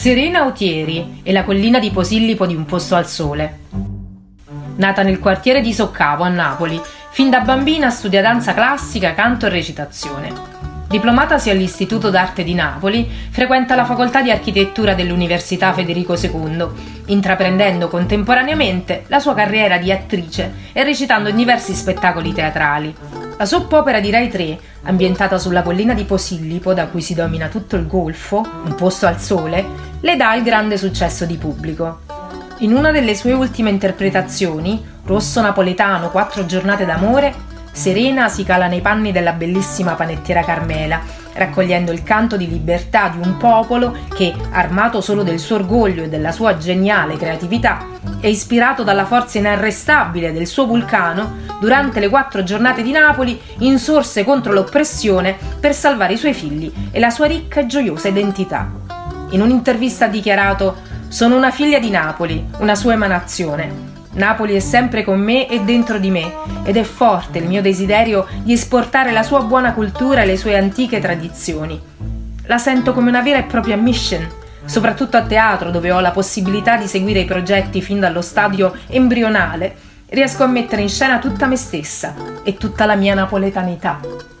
Serena Autieri e la collina di Posillipo di Un Posto al Sole. Nata nel quartiere di Soccavo a Napoli, fin da bambina studia danza classica, canto e recitazione. Diplomatasi all'Istituto d'Arte di Napoli, frequenta la Facoltà di Architettura dell'Università Federico II, intraprendendo contemporaneamente la sua carriera di attrice e recitando in diversi spettacoli teatrali. La soppopera di Rai 3, ambientata sulla collina di Posillipo, da cui si domina tutto il golfo, Un Posto al Sole, le dà il grande successo di pubblico. In una delle sue ultime interpretazioni, Rosso Napoletano, 4 giornate d'amore, Serena si cala nei panni della bellissima panettiera Carmela, raccogliendo il canto di libertà di un popolo che, armato solo del suo orgoglio e della sua geniale creatività, e ispirato dalla forza inarrestabile del suo Vulcano, durante le 4 giornate di Napoli insorse contro l'oppressione per salvare i suoi figli e la sua ricca e gioiosa identità. In un'intervista ha dichiarato: «Sono una figlia di Napoli, una sua emanazione. Napoli è sempre con me e dentro di me, ed è forte il mio desiderio di esportare la sua buona cultura e le sue antiche tradizioni. La sento come una vera e propria mission, soprattutto a teatro, dove ho la possibilità di seguire i progetti fin dallo stadio embrionale. Riesco a mettere in scena tutta me stessa e tutta la mia napoletanità».